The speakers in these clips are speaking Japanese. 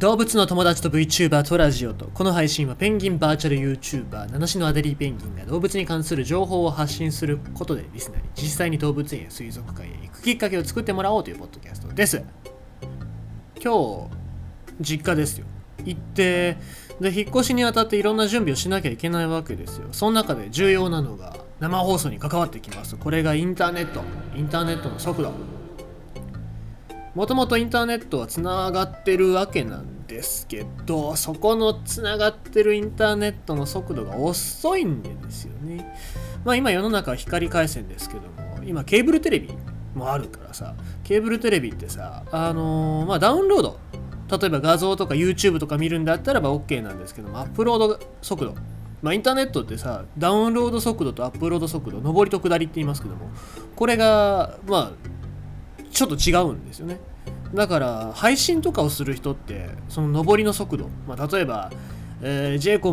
動物の友達と VTuber とラジオと、この配信はペンギンバーチャル YouTuber 七種のアデリーペンギンが動物に関する情報を発信することで、リスナーに実際に動物園や水族館へ行くきっかけを作ってもらおうというポッドキャストです。今日実家ですよ。行ってで、引っ越しにあたっていろんな準備をしなきゃいけないわけですよ。その中で重要なのが生放送に関わってきます。これがインターネットの速度。もともとインターネットはつながってるわけなんですけど、そこのつながってるインターネットの速度が遅いんですよね。まあ今世の中は光回線ですけども、今ケーブルテレビもあるからさ、ケーブルテレビってさ、ダウンロード、例えば画像とか YouTube とか見るんだったらば OK なんですけども、アップロード速度、インターネットってさ、ダウンロード速度とアップロード速度、上りと下りって言いますけども、これがちょっと違うんですよね。だから配信とかをする人って、その上りの速度、例えば、JCOM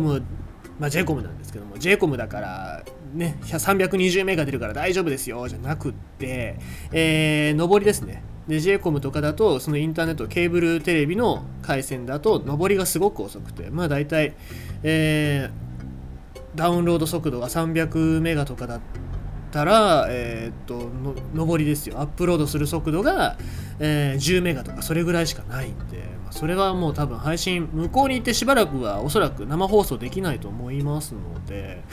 なんですけども、 JCOM だからね、320メガ出るから大丈夫ですよじゃなくって、上りですね。で JCOM とかだと、そのインターネット、ケーブルテレビの回線だと上りがすごく遅くて、だいたいダウンロード速度が300メガとかだったら、上りですよ。アップロードする速度が、10メガとかそれぐらいしかないんで、それはもう多分配信、向こうに行ってしばらくはおそらく生放送できないと思いますので、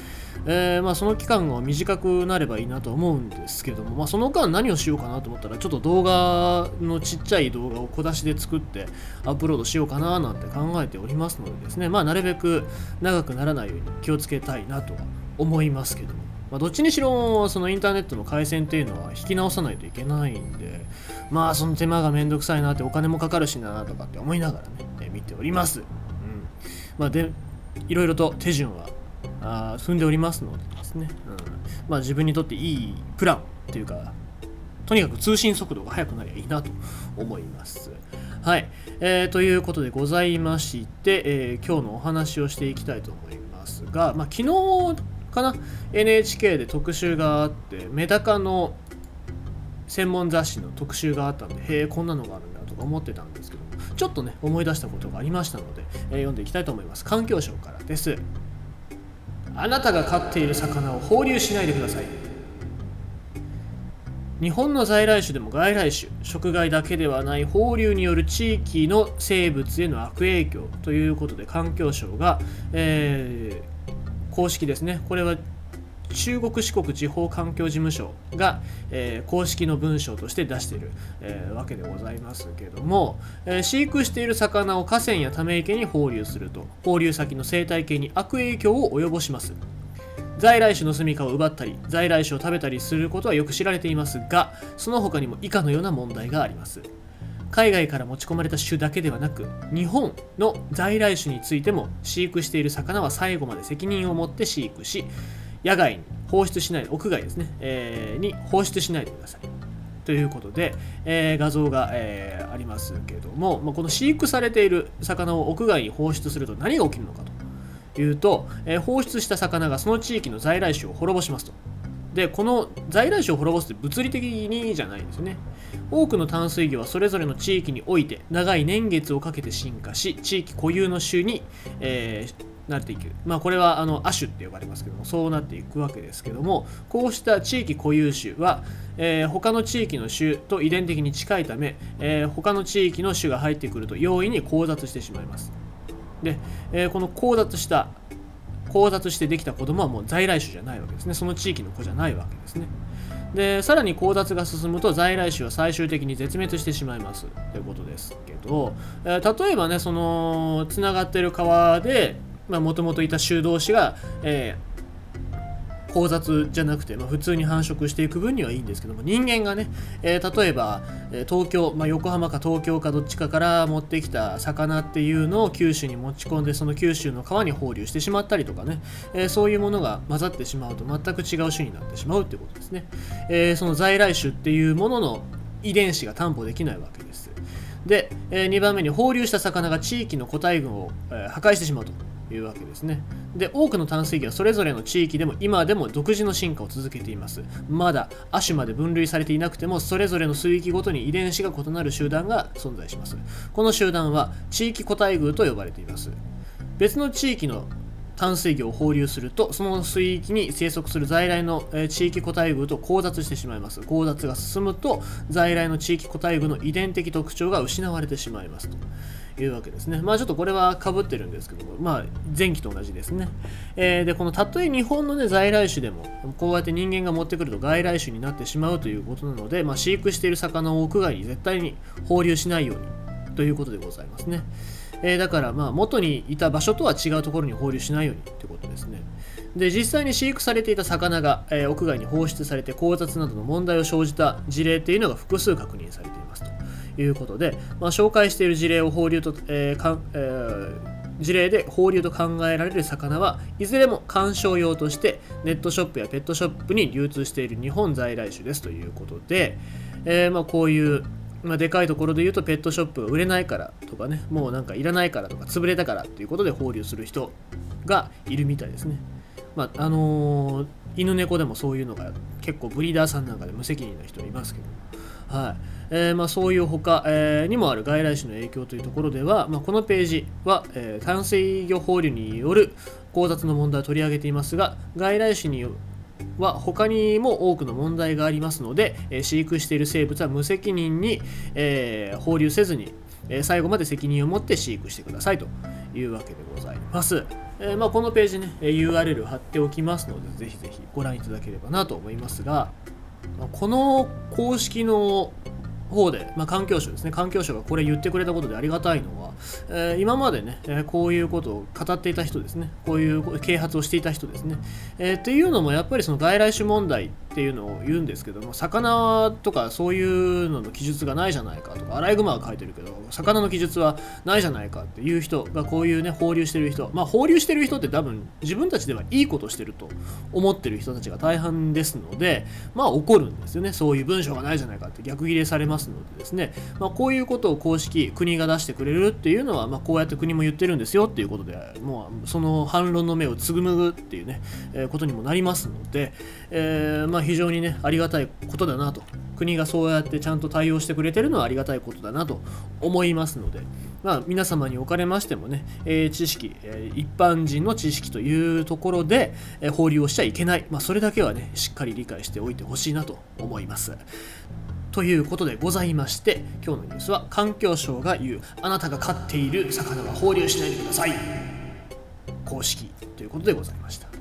その期間が短くなればいいなと思うんですけども、その間何をしようかなと思ったら、ちょっと動画のちっちゃい動画を小出しで作ってアップロードしようかななんて考えておりますのでですね、なるべく長くならないように気をつけたいなとは思いますけども、どっちにしろそのインターネットの回線っていうのは引き直さないといけないんで、その手間がめんどくさいなって、お金もかかるしなとかって思いながらね、見ております。で、いろいろと手順は踏んでおりますのでですね、自分にとっていいプランっていうか、とにかく通信速度が速くなりゃいいなと思います。はい、ということでございまして、今日のお話をしていきたいと思いますが、昨日かな、 NHK で特集があって、メダカの専門雑誌の特集があったんで、こんなのがあるんだとか思ってたんですけど、ちょっとね思い出したことがありましたので、読んでいきたいと思います。環境省からです。あなたが飼っている魚を放流しないでください。日本の在来種でも外来種、食害だけではない放流による地域の生物への悪影響ということで、環境省が、公式ですね、これは中国四国地方環境事務省が、公式の文章として出している、わけでございますけども、飼育している魚を河川やため池に放流すると、放流先の生態系に悪影響を及ぼします。在来種の住みかを奪ったり、在来種を食べたりすることはよく知られていますが、その他にも以下のような問題があります。海外から持ち込まれた種だけではなく、日本の在来種についても、飼育している魚は最後まで責任を持って飼育し、野外に放出しない、屋外ですね、に放出しないでくださいということで、画像が、ありますけども、この飼育されている魚を屋外に放出すると何が起きるのかというと、放出した魚がその地域の在来種を滅ぼしますと。で、この在来種を滅ぼすって物理的にじゃないんですよね。多くの淡水魚はそれぞれの地域において長い年月をかけて進化し、地域固有の種に、なっていく。これは亜種って呼ばれますけども、そうなっていくわけですけども、こうした地域固有種は、他の地域の種と遺伝的に近いため、他の地域の種が入ってくると容易に交雑してしまいます。で、この交雑してできた子供はもう在来種じゃないわけですね。その地域の子じゃないわけですね。で、さらに交雑が進むと在来種は最終的に絶滅してしまいますということですけど、例えばね、そのつながってる川でもともといた種同士が、交雑じゃなくて、普通に繁殖していく分にはいいんですけども、人間がね、例えば東京、横浜か東京かどっちかから持ってきた魚っていうのを九州に持ち込んで、その九州の川に放流してしまったりとかね、そういうものが混ざってしまうと全く違う種になってしまうってことですね。その在来種っていうものの遺伝子が担保できないわけです。で、2番目に放流した魚が地域の個体群を、破壊してしまうと。いうわけですね。で、多くの淡水魚はそれぞれの地域でも今でも独自の進化を続けています。まだ亜種まで分類されていなくても、それぞれの水域ごとに遺伝子が異なる集団が存在します。この集団は地域個体群と呼ばれています。別の地域の淡水魚を放流すると、その水域に生息する在来の地域個体群と交雑してしまいます。交雑が進むと在来の地域個体群の遺伝的特徴が失われてしまいますというわけですね。まあちょっとこれは被ってるんですけども、まあ前期と同じですね。で、このたとえ日本のね在来種でもこうやって人間が持ってくると外来種になってしまうということなので、まあ飼育している魚を屋外に絶対に放流しないようにということでございますね。だからまあ元にいた場所とは違うところに放流しないようにってことですね。で、実際に飼育されていた魚が、屋外に放出されて交雑などの問題を生じた事例というのが複数確認されていますということで、まあ、紹介している事例を放流と、事例で放流と考えられる魚はいずれも観賞用としてネットショップやペットショップに流通している日本在来種ですということで、まあこういうでかいところで言うとペットショップが売れないからとかね、もうなんかいらないからとか潰れたからっていうことで放流する人がいるみたいですね。まあ犬猫でもそういうのが結構ブリーダーさんなんかで無責任な人いますけど、はい。まあそういう他、にもある外来種の影響というところでは、まあ、このページは、淡水魚放流による交雑の問題を取り上げていますが、外来種によるは他にも多くの問題がありますので、飼育している生物は無責任に、放流せずに、最後まで責任を持って飼育してくださいというわけでございます。まあ、このページね URL 貼っておきますので、ぜひぜひご覧いただければなと思いますが、この公式の方で、まあ、環境省ですね、環境省がこれ言ってくれたことでありがたいのは、今までね、こういうことを語っていた人ですね、こういう啓発をしていた人ですね、っていうのもやっぱりその外来種問題っていうのを言うんですけども、魚とかそういうのの記述がないじゃないかとか、アライグマが書いてるけど魚の記述はないじゃないかっていう人が、こういうね放流してる人、まあ放流してる人って多分自分たちではいいことしてると思ってる人たちが大半ですので、まあ怒るんですよね。そういう文章がないじゃないかって逆切れされますのでですね、まあ、こういうことを公式国が出してくれるっていうのは、まあ、こうやって国も言ってるんですよっていうことで、もうその反論の目をつぐむっていうね、ことにもなりますので、まあ非常にねありがたいことだなと、国がそうやってちゃんと対応してくれてるのはありがたいことだなと思いますので、まあ、皆様におかれましてもね、知識、一般人の知識というところで、放流をしちゃいけない、まあ、それだけはねしっかり理解しておいてほしいなと思います。ということでございまして、今日のニュースは環境省が言うあなたが飼っている魚は放流しないでください公式ということでございました。